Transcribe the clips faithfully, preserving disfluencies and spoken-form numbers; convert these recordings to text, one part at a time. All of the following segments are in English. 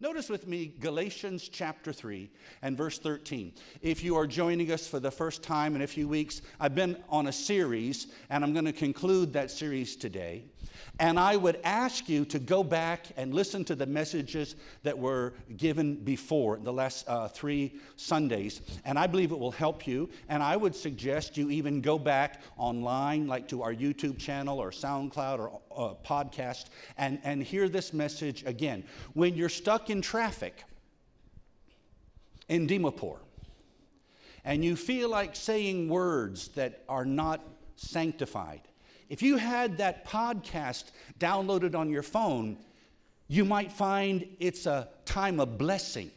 Notice with me Galatians chapter three and verse thirteen. If you are joining us for the first time in a few weeks, I've been on a series, and I'm going to conclude that series today. And I would ask you to go back and listen to the messages that were given before the last uh, three Sundays. And I believe it will help you. And I would suggest you even go back online, like to our YouTube channel or SoundCloud or uh, podcast, and, and hear this message again. When you're stuck in traffic in Demapur, and you feel like saying words that are not sanctified, if you had that podcast downloaded on your phone, you might find it's a time of blessing.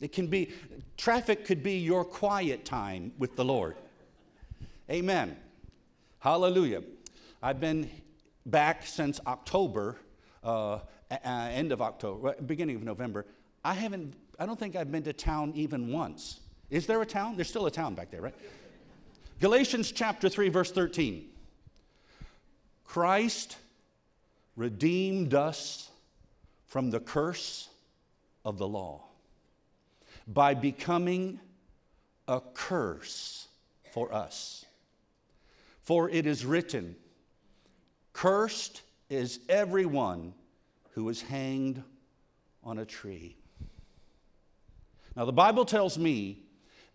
It can be, traffic could be your quiet time with the Lord. Amen. Hallelujah. I've been back since October, uh, end of October, beginning of November. I haven't, I don't think I've been to town even once. Is there a town? There's still a town back there, right? Galatians chapter three, verse thirteen. Christ redeemed us from the curse of the law by becoming a curse for us. For it is written, cursed is everyone who is hanged on a tree. Now the Bible tells me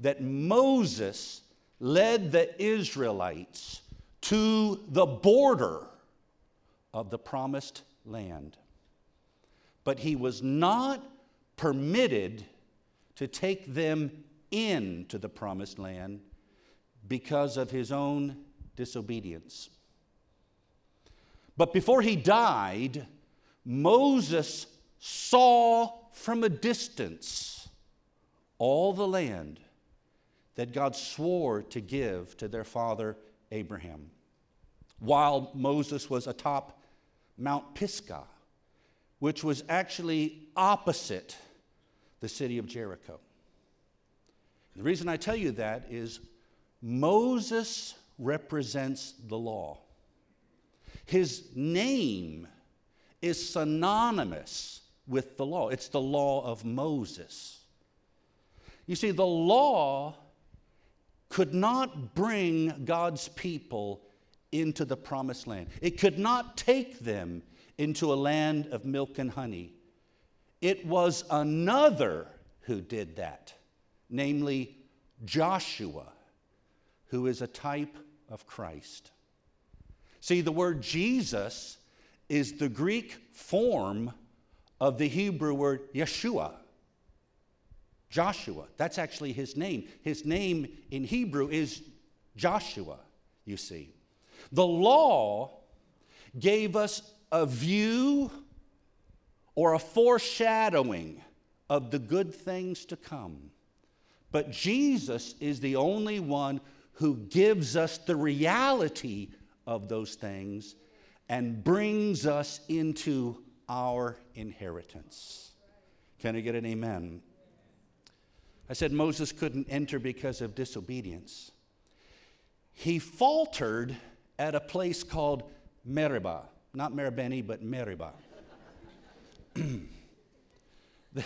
that Moses led the Israelites to the border of the promised land. But he was not permitted to take them into the promised land because of his own disobedience. But before he died, Moses saw from a distance all the land that God swore to give to their father Abraham, while Moses was atop Mount Pisgah, which was actually opposite the city of Jericho. And the reason I tell you that is Moses represents the law. His name is synonymous with the law. It's the law of Moses. You see, the law could not bring God's people into the promised land. It could not take them into a land of milk and honey. It was another who did that, namely Joshua, who is a type of Christ. See, the word Jesus is the Greek form of the Hebrew word Yeshua. Joshua, that's actually his name. His name in Hebrew is Joshua, you see. The law gave us a view or a foreshadowing of the good things to come. But Jesus is the only one who gives us the reality of those things and brings us into our inheritance. Can I get an amen? I said Moses couldn't enter because of disobedience. He faltered at a place called Meribah. Not Meribeni, but Meribah. the,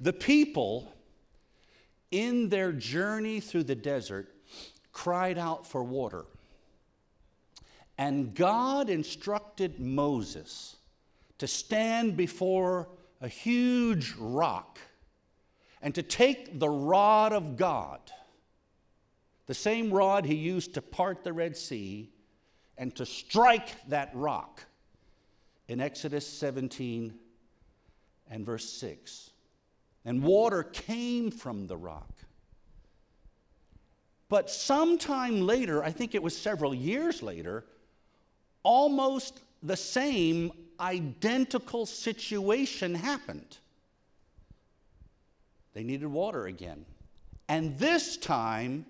the people, in their journey through the desert, cried out for water. And God instructed Moses to stand before a huge rock and to take the rod of God, the same rod he used to part the Red Sea, and to strike that rock in Exodus seventeen and verse six. And water came from the rock. But sometime later, I think it was several years later, almost the same identical situation happened. They needed water again. And this time,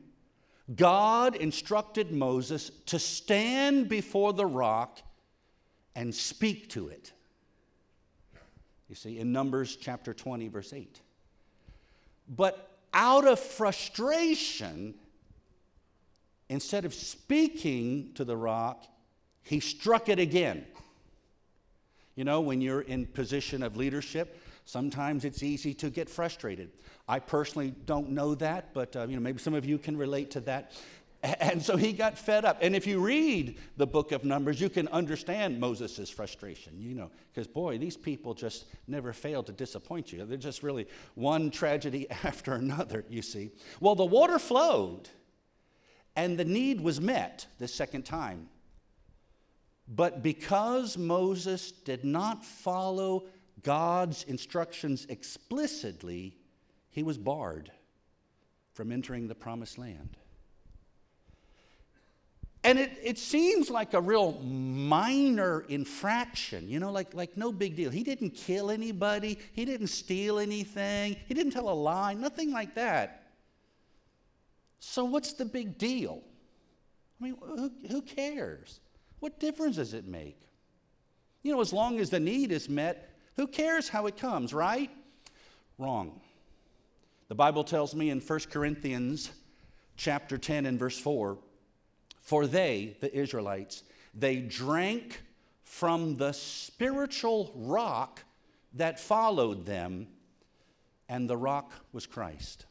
God instructed Moses to stand before the rock and speak to it. You see, in Numbers chapter twenty, verse eight. But out of frustration, instead of speaking to the rock, he struck it again. You know, when you're in position of leadership, sometimes it's easy to get frustrated. I personally don't know that, but uh, you know, maybe some of you can relate to that. And so he got fed up. And if you read the book of Numbers, you can understand Moses' frustration, you know, because, boy, these people just never fail to disappoint you. They're just really one tragedy after another, you see. Well, the water flowed, and the need was met the second time. But because Moses did not follow God's instructions explicitly, he was barred from entering the promised land. And it, it seems like a real minor infraction, you know, like, like no big deal. He didn't kill anybody. He didn't steal anything. He didn't tell a lie, nothing like that. So what's the big deal? I mean, who, who cares? What difference does it make? You know, as long as the need is met, who cares how it comes, right? Wrong. The Bible tells me in First Corinthians chapter ten and verse four, for they, the Israelites, they drank from the spiritual rock that followed them, and the rock was Christ.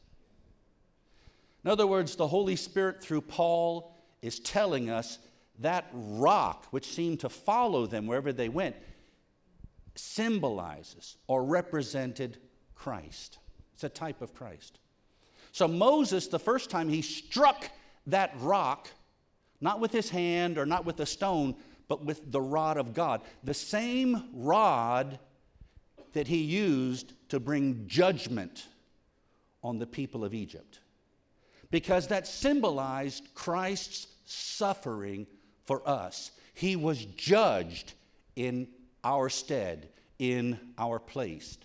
In other words, the Holy Spirit through Paul is telling us that rock, which seemed to follow them wherever they went, symbolizes or represented Christ. It's a type of Christ. So Moses, the first time he struck that rock, not with his hand or not with a stone, but with the rod of God. The same rod that he used to bring judgment on the people of Egypt. Because that symbolized Christ's suffering for us. He was judged in our stead, in our place.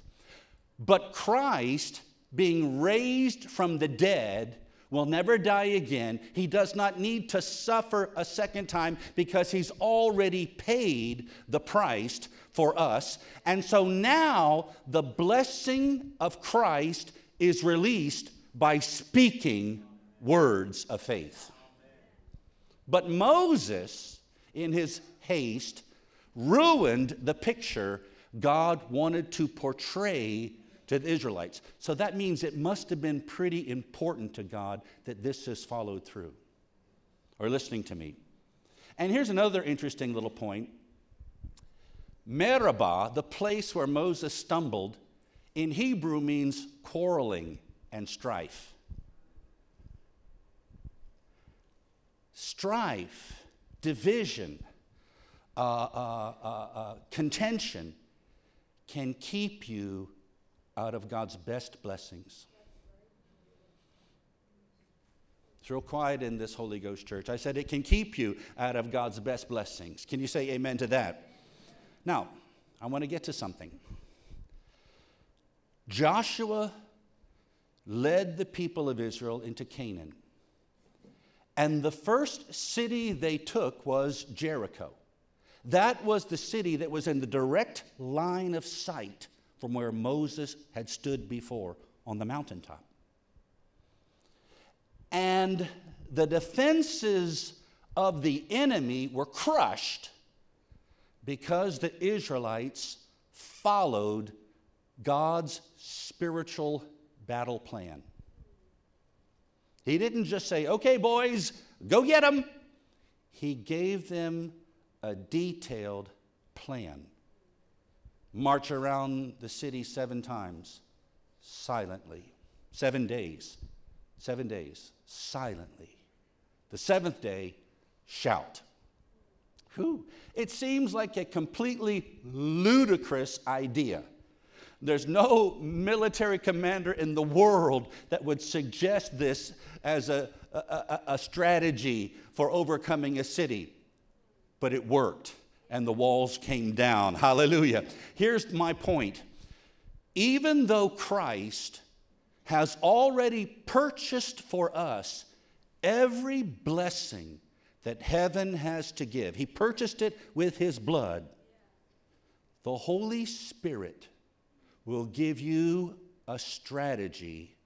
But Christ, being raised from the dead, will never die again. He does not need to suffer a second time because he's already paid the price for us. And so now the blessing of Christ is released by speaking words of faith. But Moses, in his haste, ruined the picture God wanted to portray to the Israelites. So that means it must have been pretty important to God that this is followed through. Or listening to me. And here's another interesting little point. Meribah, the place where Moses stumbled, in Hebrew means quarreling and strife. Strife, division, uh, uh, uh, uh, contention can keep you out of God's best blessings. It's real quiet in this Holy Ghost church. I said it can keep you out of God's best blessings. Can you say amen to that? Now, I want to get to something. Joshua led the people of Israel into Canaan. And the first city they took was Jericho. That was the city that was in the direct line of sight from where Moses had stood before on the mountaintop. And the defenses of the enemy were crushed because the Israelites followed God's spiritual battle plan. He didn't just say, okay, boys, go get them. He gave them a detailed plan. March around the city seven times, silently. Seven days, seven days, silently. The seventh day, shout. Whew. It seems like a completely ludicrous idea. There's no military commander in the world that would suggest this as a, a, a, a strategy for overcoming a city, but it worked. And the walls came down. Hallelujah. Here's my point. Even though Christ has already purchased for us every blessing that heaven has to give, he purchased it with his blood. The Holy Spirit will give you a strategy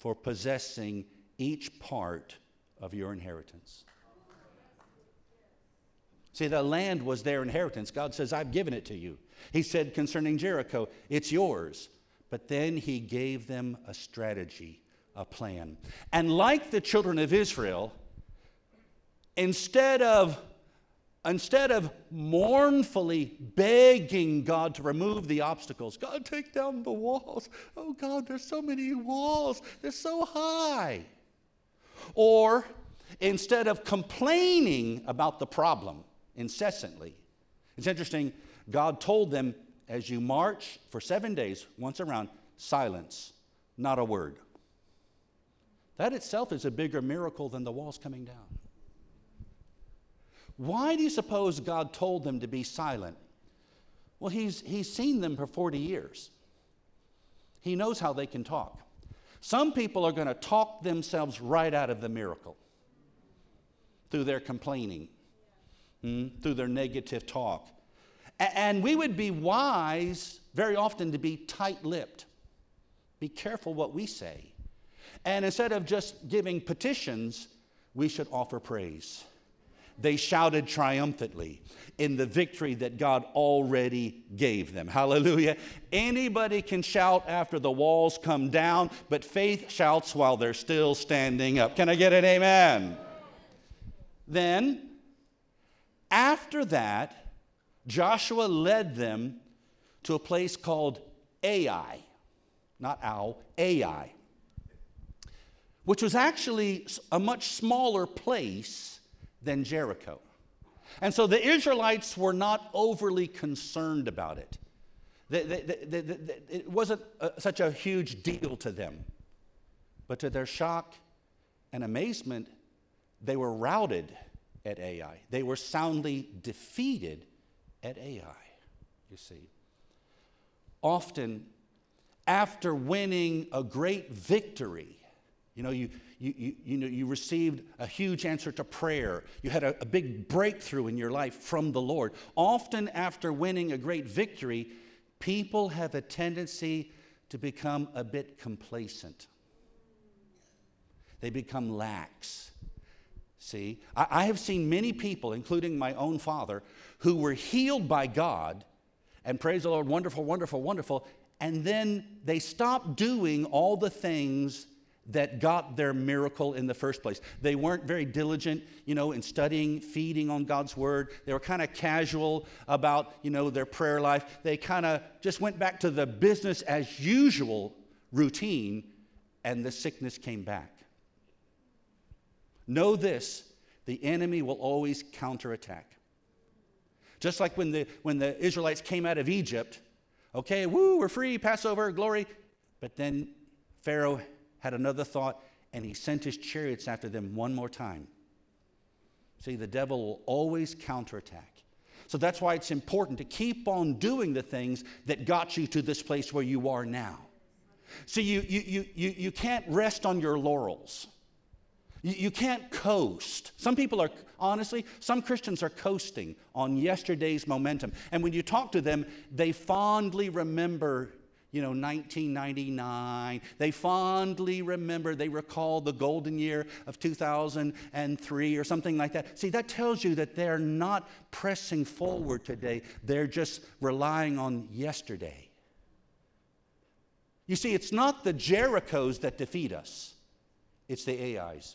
for possessing each part of your inheritance. See, the land was their inheritance. God says, I've given it to you. He said concerning Jericho, it's yours. But then he gave them a strategy, a plan. And like the children of Israel, instead of, instead of mournfully begging God to remove the obstacles, God, take down the walls. Oh, God, there's so many walls. They're so high. Or instead of complaining about the problem incessantly, it's interesting, God told them, as you march for seven days, once around, silence, not a word. That itself is a bigger miracle than the walls coming down. Why do you suppose God told them to be silent? Well, he's, he's seen them for forty years. He knows how they can talk. Some people are going to talk themselves right out of the miracle through their complaining, hmm, through their negative talk. And we would be wise very often to be tight-lipped. Be careful what we say. And instead of just giving petitions, we should offer praise. They shouted triumphantly in the victory that God already gave them. Hallelujah. Anybody can shout after the walls come down, but faith shouts while they're still standing up. Can I get an amen? Then, after that, Joshua led them to a place called Ai, not Ow, Ai, which was actually a much smaller place than Jericho. And so the Israelites were not overly concerned about it. They, they, they, they, they, it wasn't a, such a huge deal to them. But to their shock and amazement, they were routed at Ai. They were soundly defeated at Ai, you see. Often, after winning a great victory, you know, you you you, you know, you received a huge answer to prayer. You had a, a big breakthrough in your life from the Lord. Often, after winning a great victory, people have a tendency to become a bit complacent. They become lax. See, I, I have seen many people, including my own father, who were healed by God, and praise the Lord, wonderful, wonderful, wonderful, and then they stopped doing all the things that got their miracle in the first place. They weren't very diligent, you know, in studying, feeding on God's word. They were kind of casual about, you know, their prayer life. They kind of just went back to the business as usual routine, and the sickness came back. Know this, the enemy will always counterattack. Just like when the when the Israelites came out of Egypt, okay, woo, we're free, Passover, glory. But then Pharaoh had another thought, and he sent his chariots after them one more time. See, the devil will always counterattack. So that's why it's important to keep on doing the things that got you to this place where you are now. See, you you you you, you can't rest on your laurels. You can't coast. Some people are, honestly, some Christians are coasting on yesterday's momentum. And when you talk to them, they fondly remember, you know, nineteen ninety-nine. They fondly remember, they recall the golden year of two thousand three or something like that. See, that tells you that they're not pressing forward today. They're just relying on yesterday. You see, it's not the Jerichos that defeat us. It's the Ais.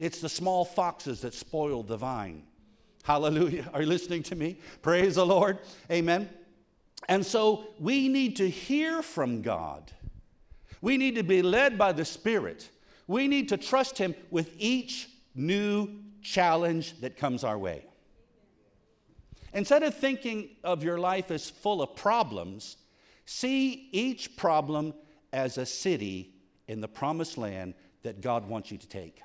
It's the small foxes that spoiled the vine. Hallelujah. Are you listening to me? Praise the Lord. Amen. And so we need to hear from God. We need to be led by the Spirit. We need to trust Him with each new challenge that comes our way. Instead of thinking of your life as full of problems, see each problem as a city in the promised land that God wants you to take.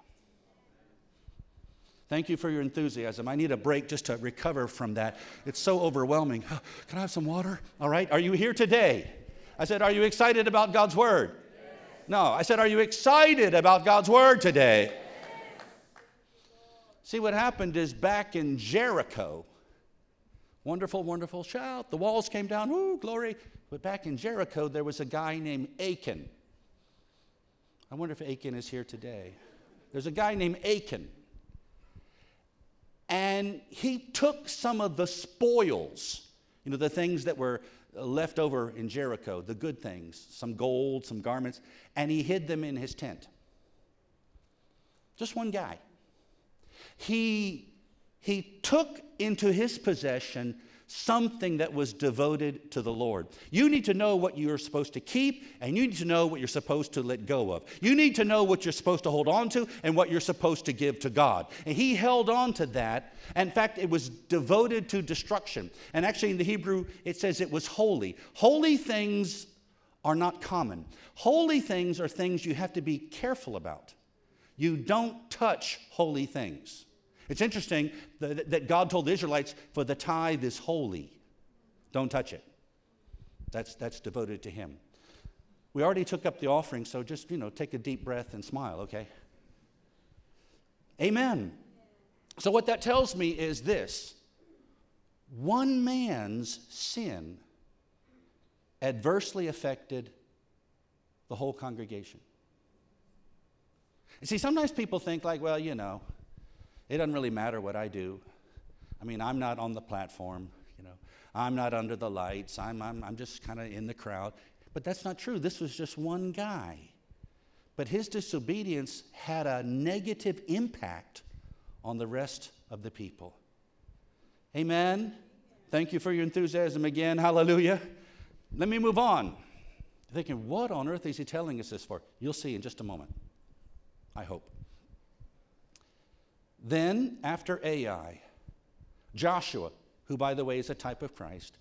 Thank you for your enthusiasm. I need a break just to recover from that. It's so overwhelming. Oh, can I have some water? All right. Are you here today? I said, are you excited about God's word? Yes. No. I said, are you excited about God's word today? Yes. See, what happened is back in Jericho, wonderful, wonderful shout. The walls came down. Woo, glory. But back in Jericho, there was a guy named Achan. I wonder if Achan is here today. There's a guy named Achan. and he took some of the spoils, you know, the things that were left over in Jericho, the good things, some gold, some garments, and he hid them in his tent. Just one guy. He, he took into his possession something that was devoted to the Lord. You need to know what you're supposed to keep, and you need to know what you're supposed to let go of. You need to know what you're supposed to hold on to and what you're supposed to give to God. And he held on to that. In fact, it was devoted to destruction. And actually in the Hebrew, it says it was holy. Holy things are not common. Holy things are things you have to be careful about. You don't touch holy things. It's interesting that God told the Israelites, for the tithe is holy. Don't touch it. That's, that's devoted to him. We already took up the offering, so just, you know, take a deep breath and smile, okay? Amen. So what that tells me is this. One man's sin adversely affected the whole congregation. And see, sometimes people think like, well, you know, it doesn't really matter what I do. I mean, I'm not on the platform, you know. I'm not under the lights. I'm I'm, I'm just kind of in the crowd. But that's not true. This was just one guy. But his disobedience had a negative impact on the rest of the people. Amen. Thank you for your enthusiasm again. Hallelujah. Let me move on. You're thinking, what on earth is he telling us this for? You'll see in just a moment, I hope. Then, after Ai, Joshua, who, by the way, is a type of Christ,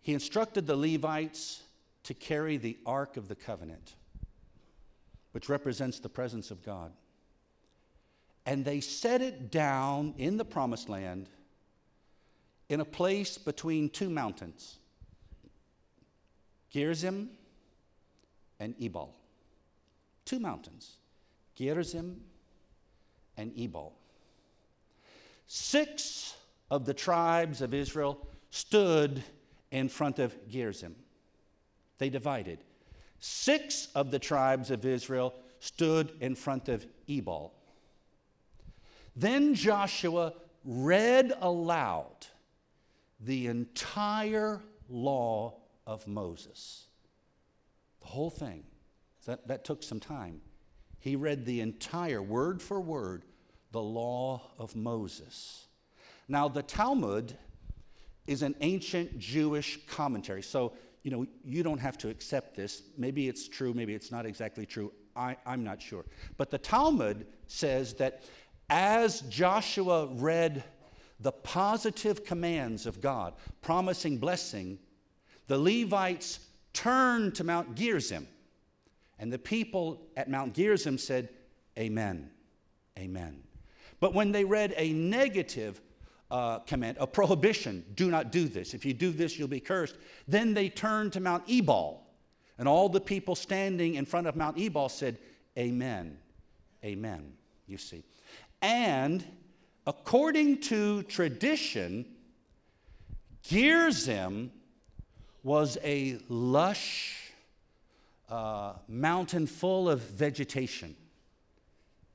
he instructed the Levites to carry the Ark of the Covenant, which represents the presence of God. And they set it down in the Promised Land in a place between two mountains, Gerizim and Ebal. Two mountains, Gerizim and Ebal. Six of the tribes of Israel stood in front of Gerizim. They divided. Six of the tribes of Israel stood in front of Ebal. Then Joshua read aloud the entire law of Moses. The whole thing. That, that took some time. He read the entire, word for word, the law of Moses. Now, the Talmud is an ancient Jewish commentary. So, you know, you don't have to accept this. Maybe it's true, maybe it's not exactly true. I, I'm not sure. But the Talmud says that as Joshua read the positive commands of God, promising blessing, the Levites turned to Mount Gerizim. And the people at Mount Gerizim said, amen, amen. But when they read a negative uh, command, a prohibition, do not do this. If you do this, you'll be cursed. Then they turned to Mount Ebal. And all the people standing in front of Mount Ebal said, amen, amen, you see. And according to tradition, Gerizim was a lush Uh, mountain full of vegetation,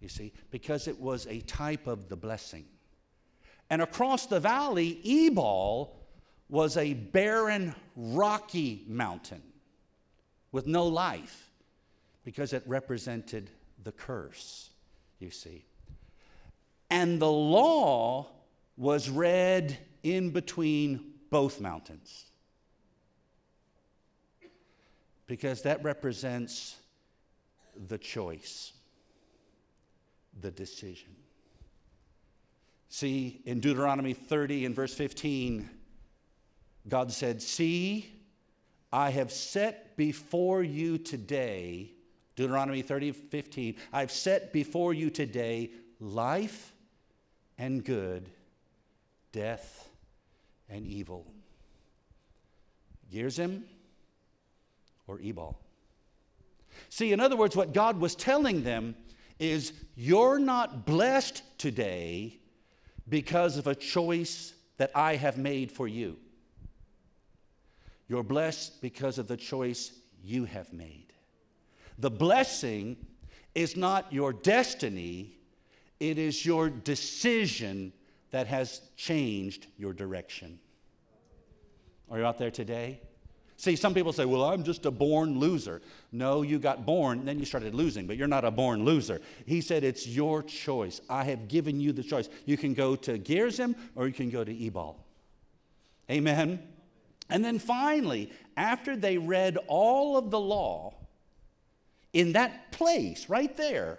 you see, because it was a type of the blessing. And across the valley, Ebal was a barren, rocky mountain with no life because it represented the curse, you see. And the law was read in between both mountains, because that represents the choice, the decision. See, in Deuteronomy thirty and verse fifteen, God said, see, I have set before you today, Deuteronomy thirty, fifteen, I've set before you today life and good, death and evil. Gerizim or Ebal. See, in other words, what God was telling them is you're not blessed today because of a choice that I have made for you. You're blessed because of the choice you have made. The blessing is not your destiny, It is your decision that has changed your direction. Are you out there today? See, some people say, well, I'm just a born loser. No, you got born, then you started losing, but you're not a born loser. He said, it's your choice. I have given you the choice. You can go to Gerizim or you can go to Ebal. Amen. And then finally, after they read all of the law in that place right there,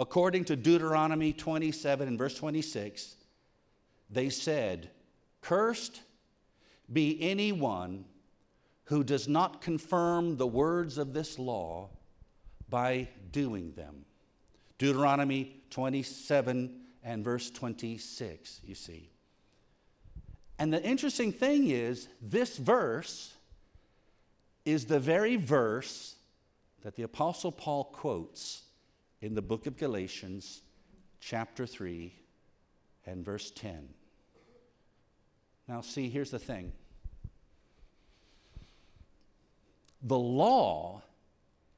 according to Deuteronomy twenty-seven and verse twenty-six, they said, cursed be anyone who does not confirm the words of this law by doing them. Deuteronomy twenty-seven and verse twenty-six, you see. And the interesting thing is, this verse is the very verse that the Apostle Paul quotes in the book of Galatians, chapter three and verse ten. Now, see, here's the thing. The law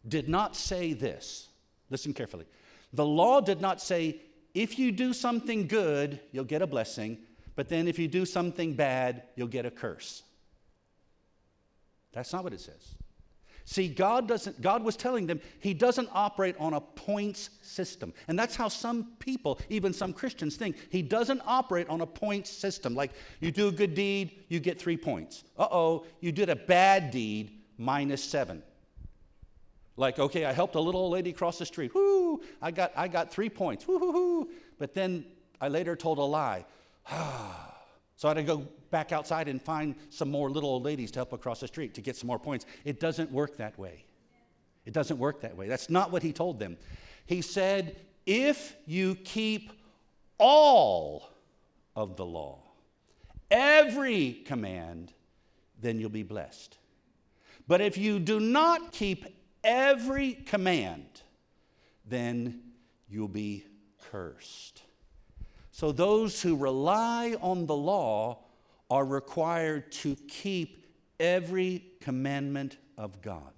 did not say this. Listen carefully. The law did not say, if you do something good, you'll get a blessing, but then if you do something bad, you'll get a curse. That's not what it says. See, God doesn't, God was telling them he doesn't operate on a points system. And that's how some people, even some Christians, think. He doesn't operate on a points system. Like, you do a good deed, you get three points. Uh-oh, you did a bad deed, minus seven. Like, okay, I helped a little old lady cross the street. Woo! I got, I got three points. Woo-hoo-hoo! But then I later told a lie. So I had to go back outside and find some more little old ladies to help across the street to get some more points. It doesn't work that way. It doesn't work that way. That's not what he told them. He said, if you keep all of the law, every command, then you'll be blessed. But if you do not keep every command, then you'll be cursed. So those who rely on the law are required to keep every commandment of God.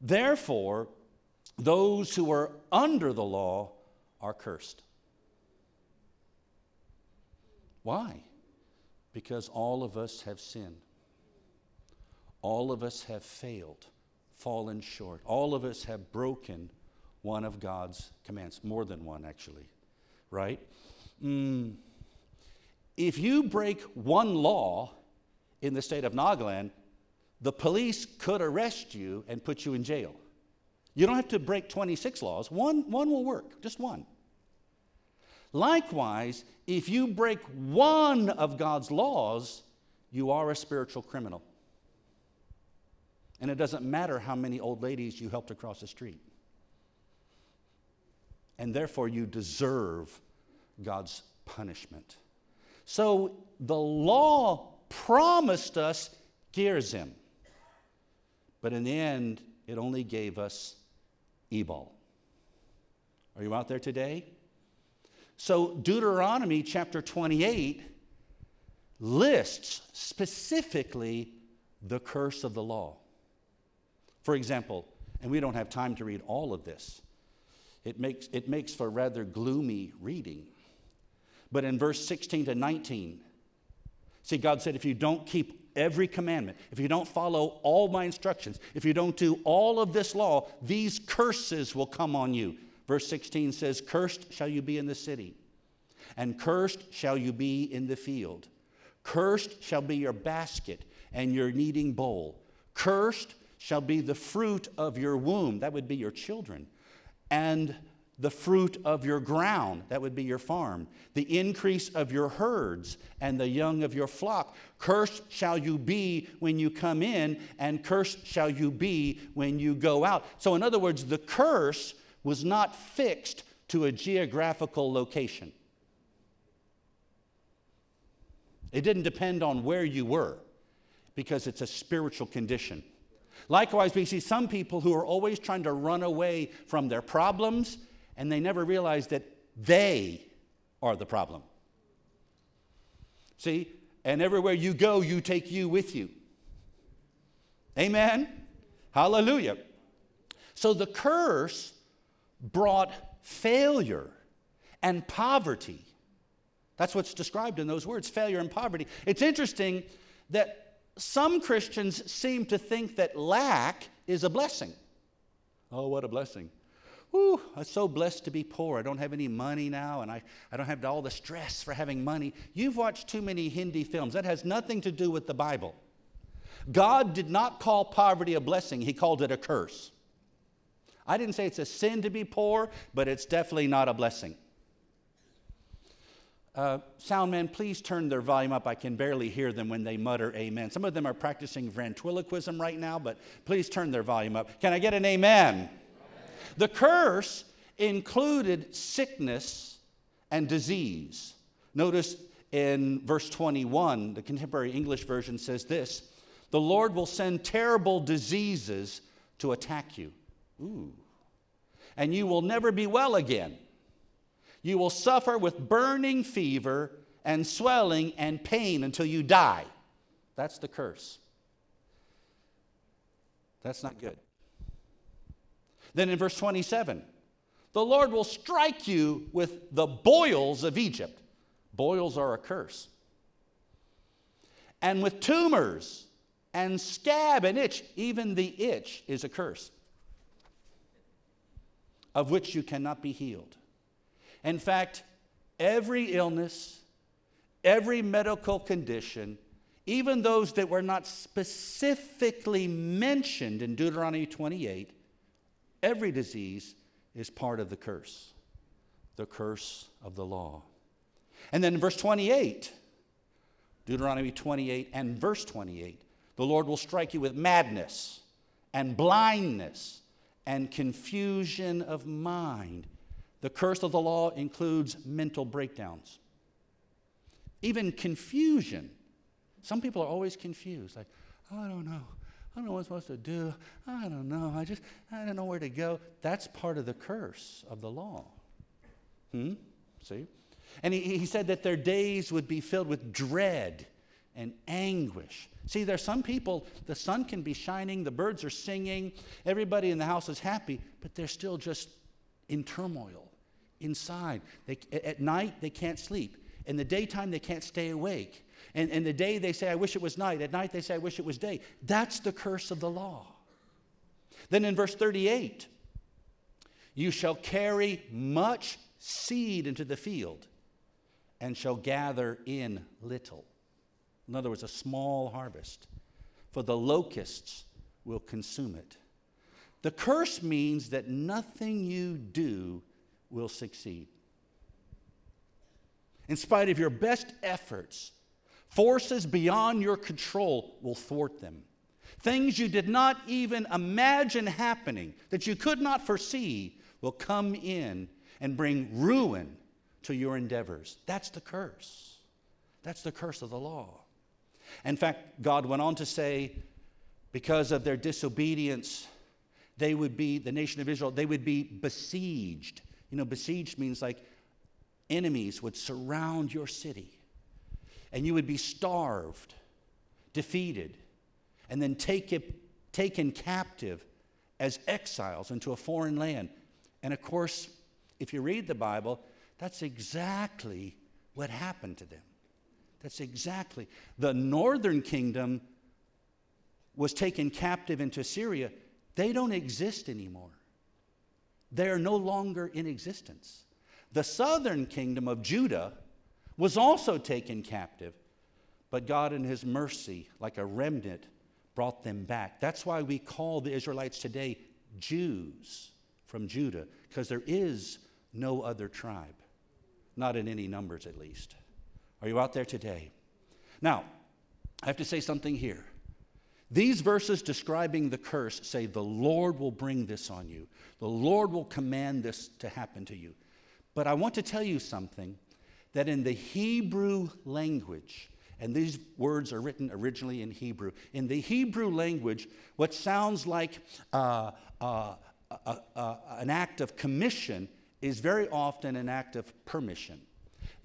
Therefore, those who are under the law are cursed. Why? Because all of us have sinned. All of us have failed, fallen short. All of us have broken one of God's commands. More than one, actually. Right? Mm. If you break one law in the state of Nagaland, the police could arrest you and put you in jail. You don't have to break twenty-six laws. One, one will work. Just one. Likewise, if you break one of God's laws, you are a spiritual criminal. And it doesn't matter how many old ladies you helped across the street. And therefore, you deserve God's punishment. So, the law promised us Gerizim. But in the end, it only gave us Ebal. Are you out there today? So, Deuteronomy chapter twenty-eight lists specifically the curse of the law. For example, and we don't have time to read all of this. It makes, it makes for rather gloomy reading. But in verse sixteen to nineteen, see, God said, if you don't keep every commandment, if you don't follow all my instructions, if you don't do all of this law, these curses will come on you. Verse sixteen says, cursed shall you be in the city, and cursed shall you be in the field. Cursed shall be your basket and your kneading bowl. Cursed shall be the fruit of your womb. That would be your children. And the fruit of your ground, that would be your farm, the increase of your herds and the young of your flock. Cursed shall you be when you come in, and cursed shall you be when you go out. So in other words, the curse was not fixed to a geographical location. It didn't depend on where you were, because it's a spiritual condition. Likewise, we see some people who are always trying to run away from their problems, and they never realize that they are the problem. See? And everywhere you go, you take you with you. Amen? Hallelujah. So the curse brought failure and poverty. That's what's described in those words, failure and poverty. It's interesting that some Christians seem to think that lack is a blessing. Oh, what a blessing. Whew, I'm so blessed to be poor. I don't have any money now, and I, I don't have all the stress for having money. You've watched too many Hindi films. That has nothing to do with the Bible. God did not call poverty a blessing. He called it a curse. I didn't say it's a sin to be poor, but it's definitely not a blessing. Uh, sound man, please turn their volume up. I can barely hear them when they mutter amen. Some of them are practicing ventriloquism right now, but please turn their volume up. Can I get an amen? The curse included sickness and disease. Notice in verse twenty-one, the contemporary English version says this: the Lord will send terrible diseases to attack you. Ooh. And you will never be well again. You will suffer with burning fever and swelling and pain until you die. That's the curse. That's not good. Then in verse twenty-seven, the Lord will strike you with the boils of Egypt. Boils are a curse. And with tumors and scab and itch. Even the itch is a curse, of which you cannot be healed. In fact, every illness, every medical condition, even those that were not specifically mentioned in Deuteronomy twenty-eight, every disease is part of the curse, the curse of the law. And then in verse twenty-eight, Deuteronomy twenty-eight and verse twenty-eight, the Lord will strike you with madness and blindness and confusion of mind. The curse of the law includes mental breakdowns, even confusion. Some people are always confused, like, I don't know. I don't know what I'm supposed to do. I don't know. I just, I don't know where to go. That's part of the curse of the law. Hmm? See? And he, he said that their days would be filled with dread and anguish. See, there are some people, the sun can be shining, the birds are singing, everybody in the house is happy, but they're still just in turmoil inside. They, at night, they can't sleep. In the daytime, they can't stay awake. And in the day, they say, I wish it was night. At night, they say, I wish it was day. That's the curse of the law. Then in verse thirty-eight, you shall carry much seed into the field and shall gather in little. In other words, a small harvest, for the locusts will consume it. The curse means that nothing you do will succeed. In spite of your best efforts, forces beyond your control will thwart them. Things you did not even imagine happening, that you could not foresee, will come in and bring ruin to your endeavors. That's the curse. That's the curse of the law. In fact, God went on to say, because of their disobedience, they would be, the nation of Israel, they would be besieged. You know, besieged means like enemies would surround your city, and you would be starved, defeated, and then take it, taken captive as exiles into a foreign land. And of course, if you read the Bible, that's exactly what happened to them. That's exactly. The northern kingdom was taken captive into Syria. They don't exist anymore. They are no longer in existence. The southern kingdom of Judah was also taken captive, but God in his mercy, like a remnant, brought them back. That's why we call the Israelites today Jews from Judah, because there is no other tribe, not in any numbers at least. Are you out there today? Now, I have to say something here. These verses describing the curse say the Lord will bring this on you. The Lord will command this to happen to you. But I want to tell you something, that in the Hebrew language, and these words are written originally in Hebrew, in the Hebrew language, what sounds like uh, uh, uh, uh, an act of commission is very often an act of permission.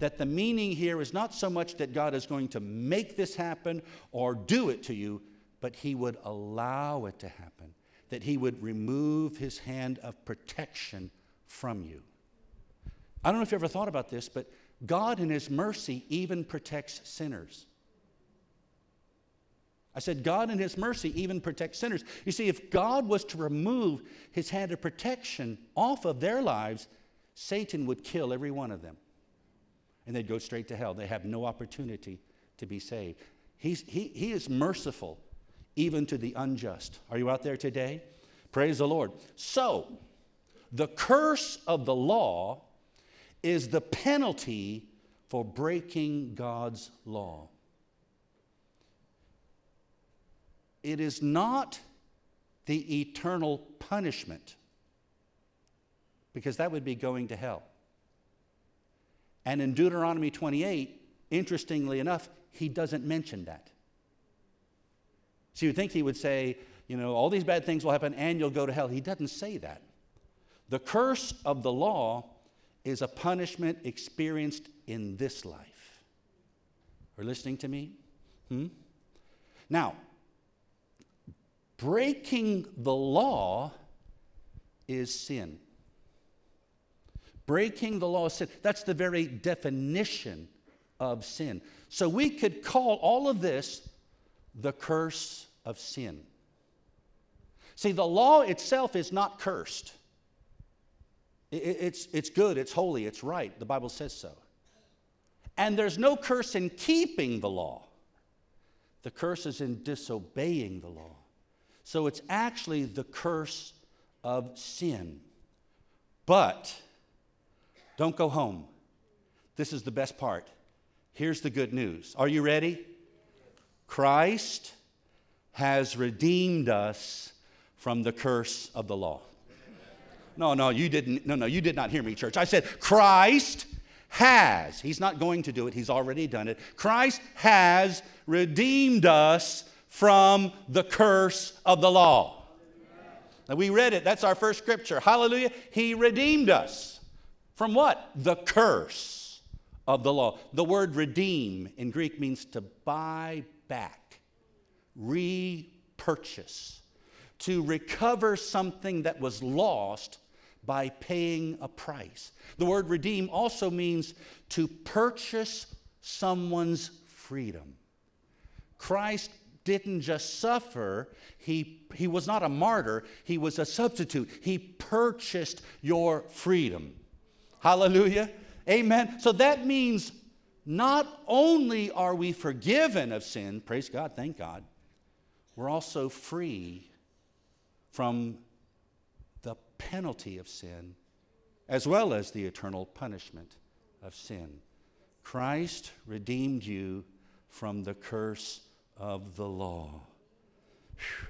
That the meaning here is not so much that God is going to make this happen or do it to you, but he would allow it to happen, that he would remove his hand of protection from you. I don't know if you ever thought about this, but God in his mercy even protects sinners. I said, God in his mercy even protects sinners. You see, if God was to remove his hand of protection off of their lives, Satan would kill every one of them. And they'd go straight to hell. They have no opportunity to be saved. He's, he, he is merciful even to the unjust. Are you out there today? Praise the Lord. So, the curse of the law is the penalty for breaking God's law. It is not the eternal punishment, because that would be going to hell. And in Deuteronomy twenty-eight, interestingly enough, he doesn't mention that. So you'd think he would say, you know, all these bad things will happen and you'll go to hell. He doesn't say that. The curse of the law is a punishment experienced in this life. Are you listening to me? Hmm? Now, breaking the law is sin. Breaking the law is sin. That's the very definition of sin. So we could call all of this the curse of sin. See, the law itself is not cursed. It's, it's good, it's holy, it's right. The Bible says so. And there's no curse in keeping the law. The curse is in disobeying the law. So it's actually the curse of sin. But don't go home. This is the best part. Here's the good news. Are you ready? Christ has redeemed us from the curse of the law. No, no, you didn't. No, no, you did not hear me, church. I said Christ has. He's not going to do it. He's already done it. Christ has redeemed us from the curse of the law. Now, we read it. That's our first scripture. Hallelujah. He redeemed us from what? The curse of the law. The word redeem in Greek means to buy back, repurchase, to recover something that was lost by paying a price. The word redeem also means to purchase someone's freedom. Christ didn't just suffer. He, he was not a martyr. He was a substitute. He purchased your freedom. Hallelujah. Amen. So that means not only are we forgiven of sin, praise God, thank God, we're also free from the penalty of sin, as well as the eternal punishment of sin. Christ redeemed you from the curse of the law.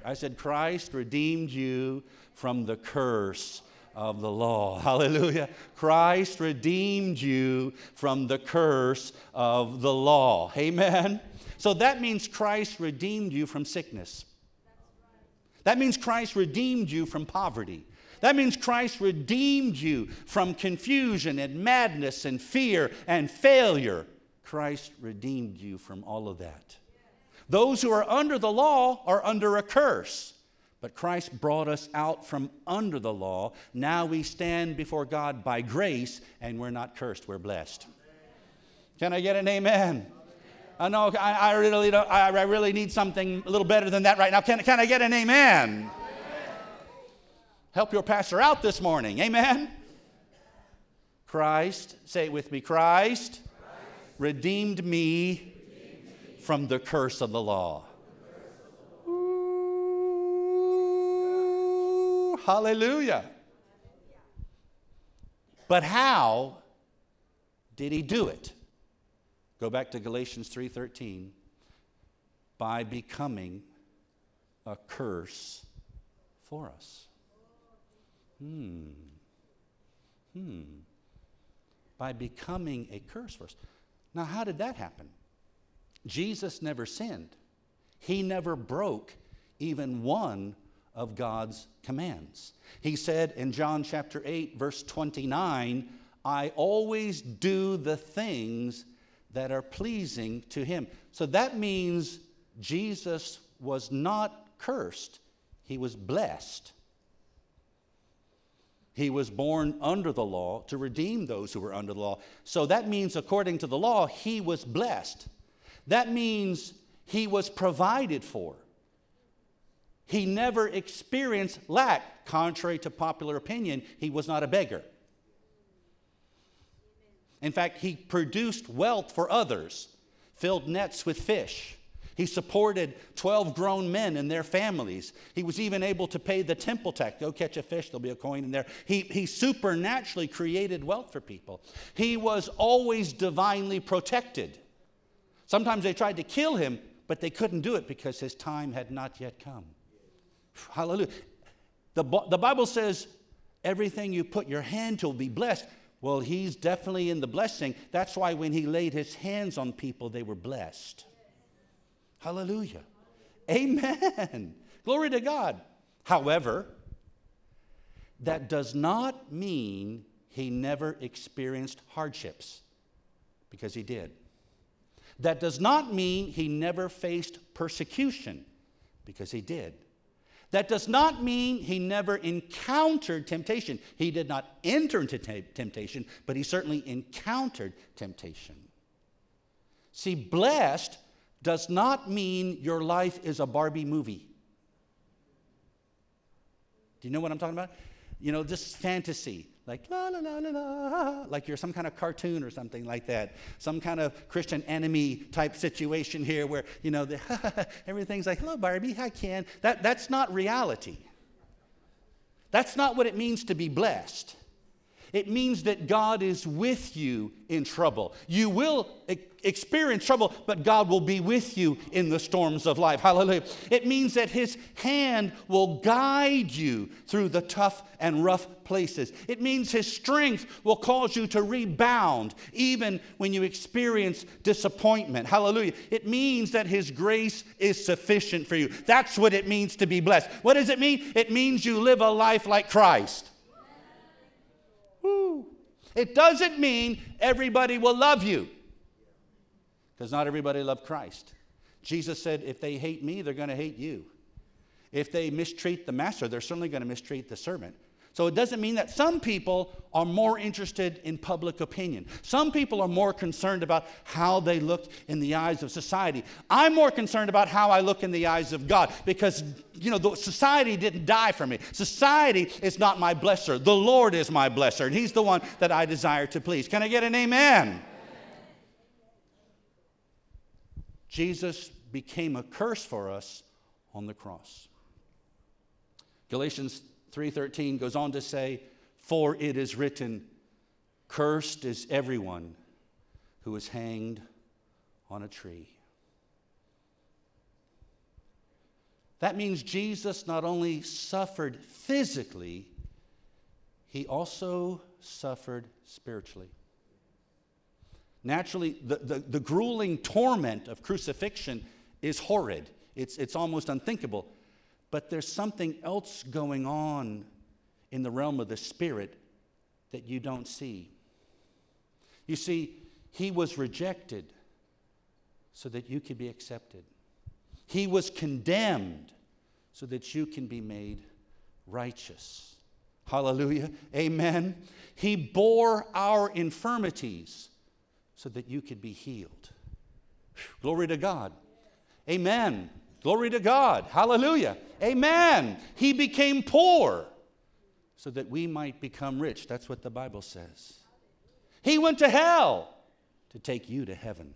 I said, Christ redeemed you from the curse of the law. Hallelujah. Christ redeemed you from the curse of the law. Amen. So that means Christ redeemed you from sickness. That means Christ redeemed you from poverty. That means Christ redeemed you from confusion and madness and fear and failure. Christ redeemed you from all of that. Those who are under the law are under a curse. But Christ brought us out from under the law. Now we stand before God by grace, and we're not cursed. We're blessed. Can I get an amen? I know I, I really don't, I, I really need something a little better than that right now. Can, can I get an amen? Amen? Help your pastor out this morning. Amen? Christ, say it with me, Christ, Christ redeemed me from the curse of the law. Ooh, hallelujah. But how did he do it? Go back to Galatians three thirteen. By becoming a curse for us. Hmm. Hmm. By becoming a curse for us. Now, how did that happen? Jesus never sinned. He never broke even one of God's commands. He said in John chapter eight, verse twenty-nine, I always do the things that are pleasing to him. So that means Jesus was not cursed. He was blessed. He was born under the law to redeem those who were under the law. So that means, according to the law, he was blessed. That means he was provided for. He never experienced lack. Contrary to popular opinion, he was not a beggar. In fact, he produced wealth for others, filled nets with fish. He supported twelve grown men and their families. He was even able to pay the temple tax. Go catch a fish, there'll be a coin in there. He, he supernaturally created wealth for people. He was always divinely protected. Sometimes they tried to kill him, but they couldn't do it because his time had not yet come. Hallelujah. The, the Bible says, everything you put your hand to will be blessed. Well, he's definitely in the blessing. That's why when he laid his hands on people, they were blessed. Hallelujah. Amen. Glory to God. However, that does not mean he never experienced hardships, because he did. That does not mean he never faced persecution, because he did. That does not mean he never encountered temptation. He did not enter into t- temptation, but he certainly encountered temptation. See, blessed does not mean your life is a Barbie movie. Do you know what I'm talking about? You know, this fantasy, like la la la la la, like you're some kind of cartoon or something like that, some kind of Christian enemy type situation here where, you know, the everything's like, hello, Barbie, hi, Ken. That, that's not reality. That's not what it means to be blessed. It means that God is with you in trouble. You will e- experience trouble, but God will be with you in the storms of life. Hallelujah. It means that his hand will guide you through the tough and rough places. It means his strength will cause you to rebound even when you experience disappointment. Hallelujah. It means that his grace is sufficient for you. That's what it means to be blessed. What does it mean? It means you live a life like Christ. It doesn't mean everybody will love you, because not everybody loved Christ. Jesus said, if they hate me, they're going to hate you. If they mistreat the master, they're certainly going to mistreat the servant. So it doesn't mean that some people are more interested in public opinion. Some people are more concerned about how they look in the eyes of society. I'm more concerned about how I look in the eyes of God, because, you know, the society didn't die for me. Society is not my blesser. The Lord is my blesser, and he's the one that I desire to please. Can I get an amen? Amen. Jesus became a curse for us on the cross. Galatians three thirteen goes on to say, for it is written, cursed is everyone who is hanged on a tree. That means Jesus not only suffered physically, he also suffered spiritually. Naturally, the, the, the grueling torment of crucifixion is horrid. It's, it's almost unthinkable. But there's something else going on in the realm of the spirit that you don't see. You see, he was rejected so that you could be accepted. He was condemned so that you can be made righteous. Hallelujah. Amen. He bore our infirmities so that you could be healed. Glory to God. Amen. Glory to God. Hallelujah. Amen. He became poor so that we might become rich. That's what the Bible says. He went to hell to take you to heaven.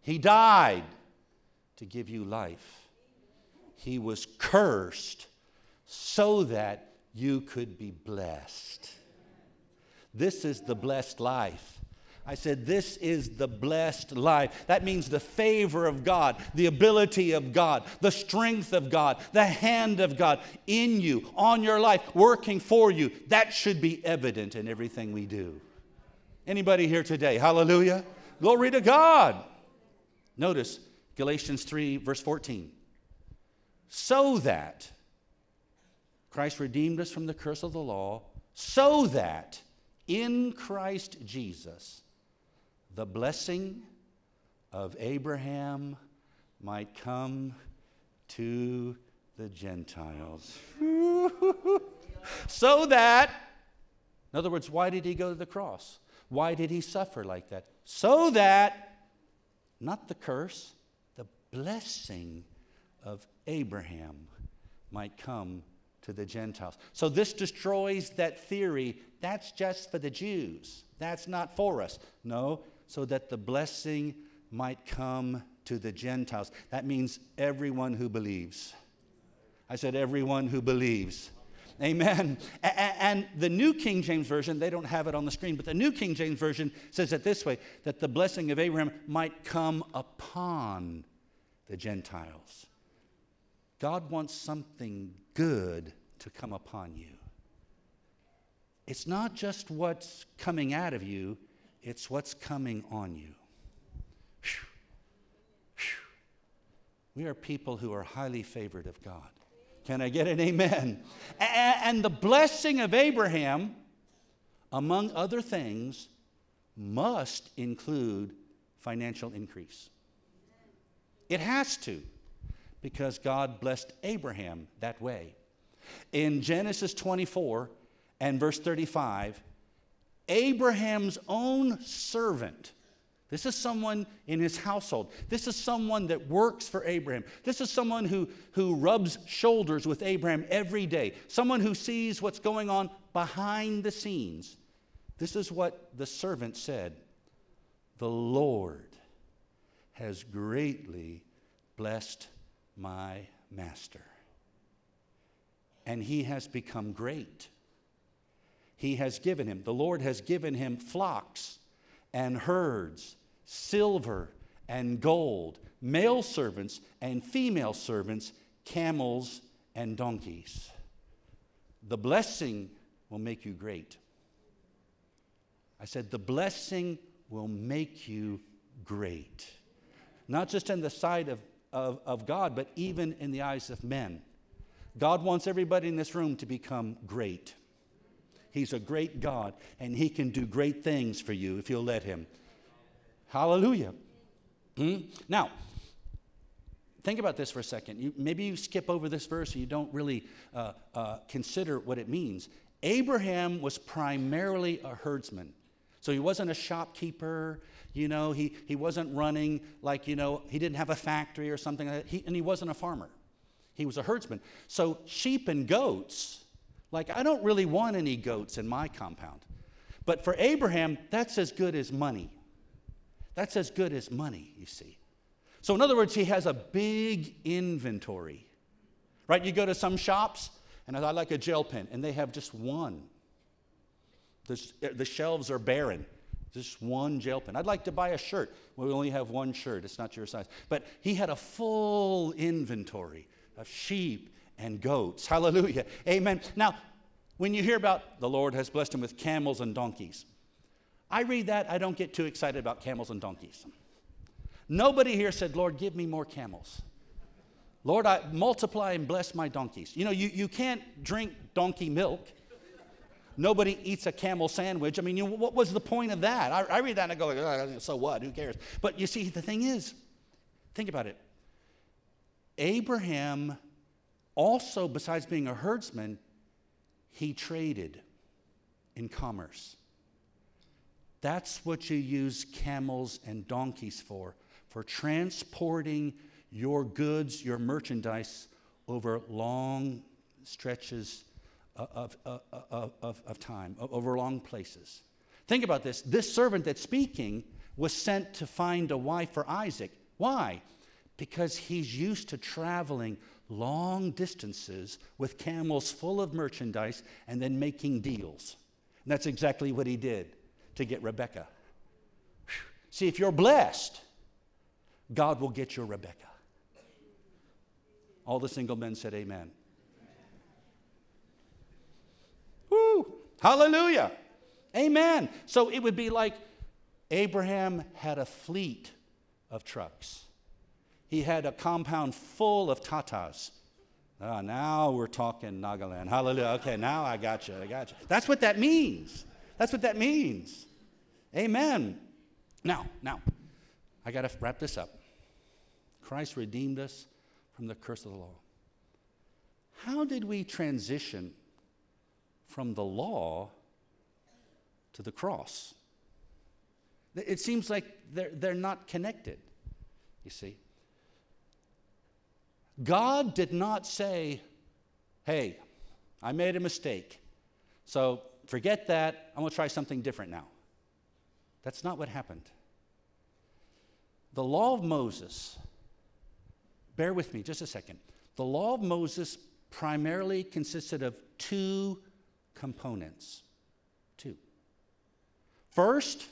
He died to give you life. He was cursed so that you could be blessed. This is the blessed life. I said, this is the blessed life. That means the favor of God, the ability of God, the strength of God, the hand of God in you, on your life, working for you. That should be evident in everything we do. Anybody here today? Hallelujah. Glory to God. Notice Galatians three, verse fourteen. So that Christ redeemed us from the curse of the law, so that in Christ Jesus, the blessing of Abraham might come to the Gentiles. So that, in other words, why did he go to the cross? Why did he suffer like that? So that, not the curse, the blessing of Abraham might come to the Gentiles. So this destroys that theory. That's just for the Jews. That's not for us. No, so that the blessing might come to the Gentiles. That means everyone who believes. I said everyone who believes. Amen. And the New King James Version, they don't have it on the screen, but the New King James Version says it this way, that the blessing of Abraham might come upon the Gentiles. God wants something good to come upon you. It's not just what's coming out of you, it's what's coming on you. Whew. Whew. We are people who are highly favored of God. Can I get an amen? And the blessing of Abraham, among other things, must include financial increase. It has to, because God blessed Abraham that way. In Genesis twenty-four and verse thirty-five, Abraham's own servant. This is someone in his household. This is someone that works for Abraham. This is someone who, who rubs shoulders with Abraham every day. Someone who sees what's going on behind the scenes. This is what the servant said. The Lord has greatly blessed my master. And he has become great. He has given him, the Lord has given him flocks and herds, silver and gold, male servants and female servants, camels and donkeys. The blessing will make you great. I said the blessing will make you great. Not just in the sight of, of, of God, but even in the eyes of men. God wants everybody in this room to become great. He's a great God, and he can do great things for you if you'll let him. Hallelujah. Hmm? Now, think about this for a second. You, maybe you skip over this verse and you don't really uh, uh, consider what it means. Abraham was primarily a herdsman. So he wasn't a shopkeeper, you know. He, he wasn't running like, you know, he didn't have a factory or something like that. He, and he wasn't a farmer. He was a herdsman. So sheep and goats... Like, I don't really want any goats in my compound. But for Abraham, that's as good as money. That's as good as money, you see. So in other words, he has a big inventory. Right? You go to some shops, and I like a gel pen, and they have just one. The, the shelves are barren. Just one gel pen. I'd like to buy a shirt. Well, we only have one shirt. It's not your size. But he had a full inventory of sheep and goats. Hallelujah. Amen. Now, when you hear about the Lord has blessed him with camels and donkeys, I read that, I don't get too excited about camels and donkeys. Nobody here said, Lord, give me more camels. Lord, I multiply and bless my donkeys. You know, you, you can't drink donkey milk. Nobody eats a camel sandwich. I mean, you, what was the point of that? I, I read that and I go, so what? Who cares? But you see, the thing is, think about it. Abraham also, besides being a herdsman, he traded in commerce. That's what you use camels and donkeys for, for transporting your goods, your merchandise, over long stretches of, of, of, of, of time, over long places. Think about this. This servant that's speaking was sent to find a wife for Isaac. Why? Because he's used to traveling long distances with camels full of merchandise and then making deals. And that's exactly what he did to get Rebecca. Whew. See, if you're blessed, God will get your Rebecca. All the single men said amen. Amen. Woo! Hallelujah! Amen! So it would be like Abraham had a fleet of trucks. He had a compound full of tatas. Oh, now we're talking Nagaland. Hallelujah. Okay, now I got you. I got you. That's what that means. That's what that means. Amen. Now, now, I got to wrap this up. Christ redeemed us from the curse of the law. How did we transition from the law to the cross? It seems like they're, they're not connected, you see. God did not say, hey, I made a mistake, so forget that. I'm going to try something different now. That's not what happened. The law of Moses, bear with me just a second. The law of Moses primarily consisted of two components. Two. First,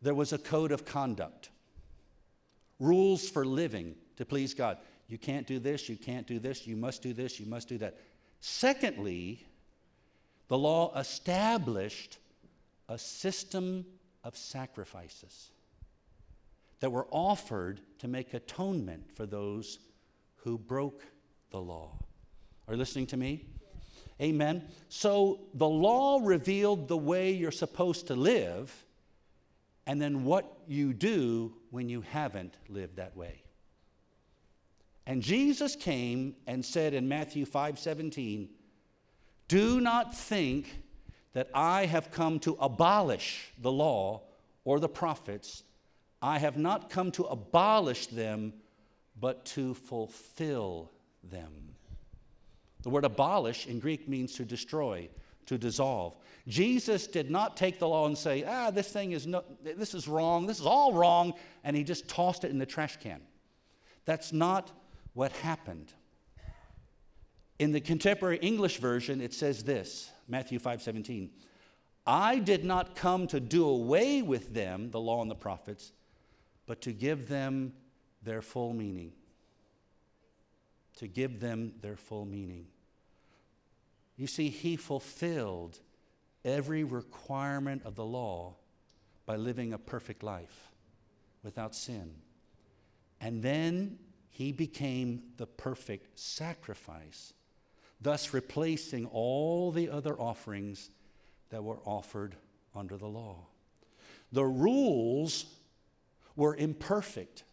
there was a code of conduct, rules for living to please God. You can't do this, you can't do this, you must do this, you must do that. Secondly, the law established a system of sacrifices that were offered to make atonement for those who broke the law. Are you listening to me? Yeah. Amen. So the law revealed the way you're supposed to live, and then what you do when you haven't lived that way. And Jesus came and said in Matthew five seventeen, do not think that I have come to abolish the law or the prophets. I have not come to abolish them, but to fulfill them. The word abolish in Greek means to destroy, to dissolve. Jesus did not take the law and say, ah, this thing is no, this is wrong, this is all wrong, and he just tossed it in the trash can. That's not what happened. In the contemporary English version, it says this, Matthew five seventeen, I did not come to do away with them, the law and the prophets, but to give them their full meaning. To give them their full meaning. You see, he fulfilled every requirement of the law by living a perfect life without sin. And then he became the perfect sacrifice, thus replacing all the other offerings that were offered under the law. The rules were imperfect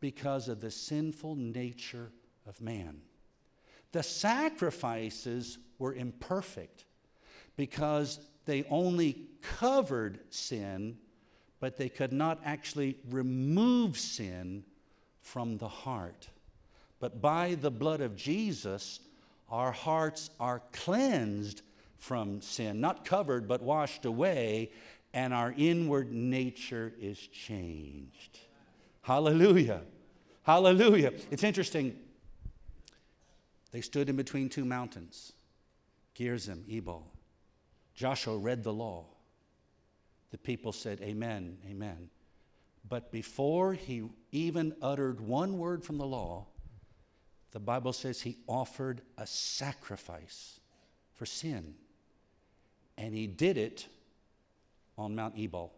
because of the sinful nature of man. The sacrifices were imperfect because they only covered sin, but they could not actually remove sin from the heart. But by the blood of Jesus, our hearts are cleansed from sin, not covered, but washed away, and our inward nature is changed. Hallelujah. Hallelujah. It's interesting. They stood in between two mountains, Gerizim, Ebal. Joshua read the law. The people said, amen, amen. But before he even uttered one word from the law, the Bible says he offered a sacrifice for sin. And he did it on Mount Ebal.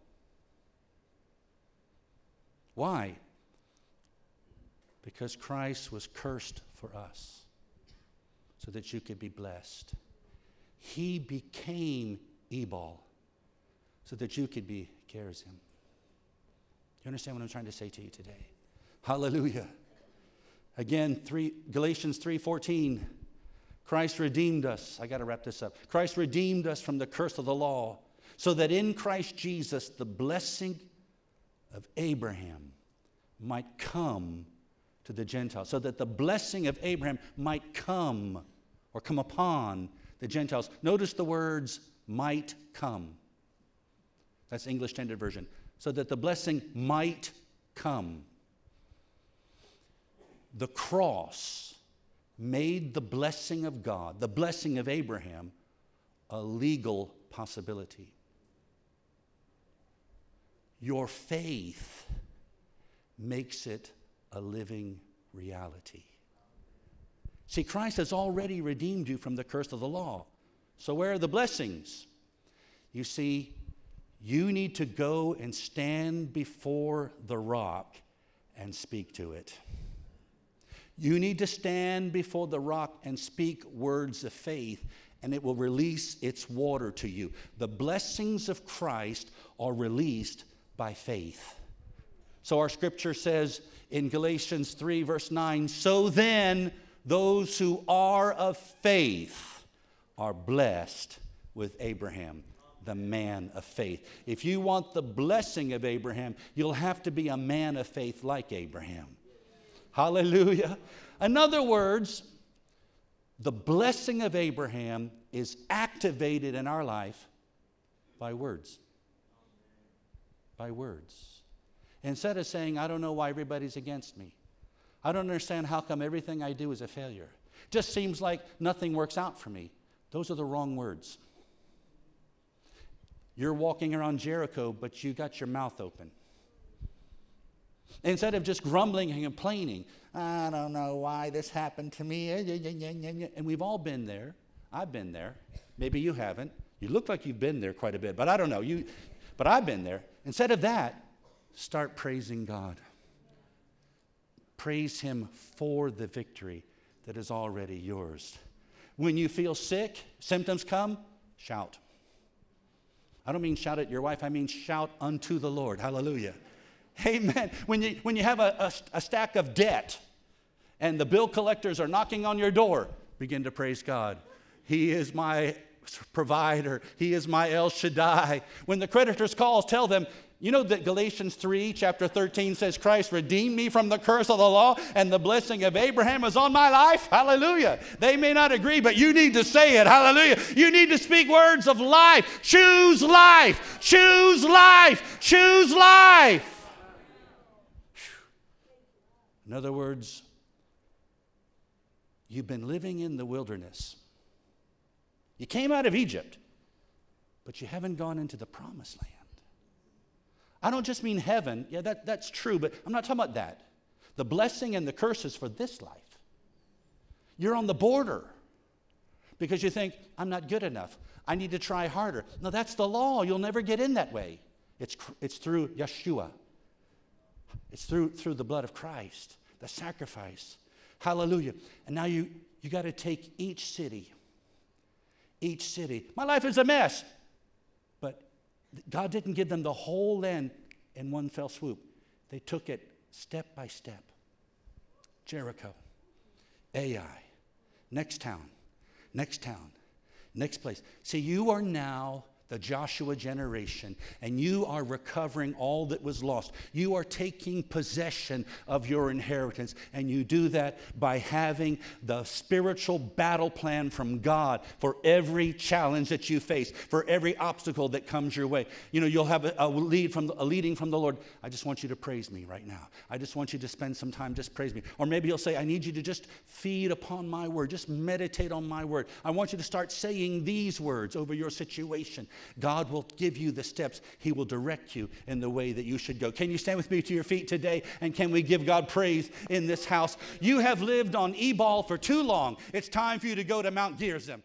Why? Because Christ was cursed for us, so that you could be blessed. He became Ebal so that you could be Gerizim. You understand what I'm trying to say to you today? Hallelujah. Again, three, Galatians three fourteen, Christ redeemed us. I got to wrap this up. Christ redeemed us from the curse of the law, so that in Christ Jesus the blessing of Abraham might come to the Gentiles, so that the blessing of Abraham might come or come upon the Gentiles. Notice the words might come. That's English Standard Version. So that the blessing might come. The cross made the blessing of God, the blessing of Abraham, a legal possibility. Your faith makes it a living reality. See, Christ has already redeemed you from the curse of the law. So where are the blessings? You see, you need to go and stand before the rock and speak to it. You need to stand before the rock and speak words of faith, and it will release its water to you. The blessings of Christ are released by faith. So our scripture says in Galatians three, verse nine, so then those who are of faith are blessed with Abraham, the man of faith. If you want the blessing of Abraham, you'll have to be a man of faith like Abraham. Hallelujah. In other words, the blessing of Abraham is activated in our life by words. By words. Instead of saying, I don't know why everybody's against me. I don't understand how come everything I do is a failure. Just seems like nothing works out for me. Those are the wrong words. You're walking around Jericho, but you got your mouth open. Instead of just grumbling and complaining, I don't know why this happened to me. And we've all been there. I've been there. Maybe you haven't. You look like you've been there quite a bit, but I don't know. You, but I've been there. Instead of that, start praising God. Praise Him for the victory that is already yours. When you feel sick, symptoms come, shout. I don't mean shout at your wife. I mean shout unto the Lord. Hallelujah. Amen. When you, when you have a, a, a stack of debt and the bill collectors are knocking on your door, begin to praise God. He is my provider. He is my El Shaddai. When the creditors call, tell them, you know that Galatians three, chapter thirteen says, Christ redeemed me from the curse of the law, and the blessing of Abraham is on my life. Hallelujah. They may not agree, but you need to say it. Hallelujah. You need to speak words of life. Choose life. Choose life. Choose life. In other words, you've been living in the wilderness. You came out of Egypt, but you haven't gone into the promised land. I don't just mean heaven. Yeah, that, that's true, but I'm not talking about that. The blessing and the curse is for this life. You're on the border because you think, I'm not good enough. I need to try harder. No, that's the law. You'll never get in that way. It's, it's through Yeshua. It's through, through the blood of Christ, the sacrifice. Hallelujah. And now you, you got to take each city, each city. My life is a mess. God didn't give them the whole land in one fell swoop. They took it step by step. Jericho, Ai, next town, next town, next place. See, you are now the Joshua generation, and you are recovering all that was lost. You are taking possession of your inheritance, and you do that by having the spiritual battle plan from God for every challenge that you face, for every obstacle that comes your way. You know, you'll have a, a, lead from, a leading from the Lord. I just want you to praise me right now. I just want you to spend some time just praise me. Or maybe you'll say, I need you to just feed upon my word. Just meditate on my word. I want you to start saying these words over your situation. God will give you the steps. He will direct you in the way that you should go. Can you stand with me to your feet today, and can we give God praise in this house? You have lived on Ebal for too long. It's time for you to go to Mount Gerizim.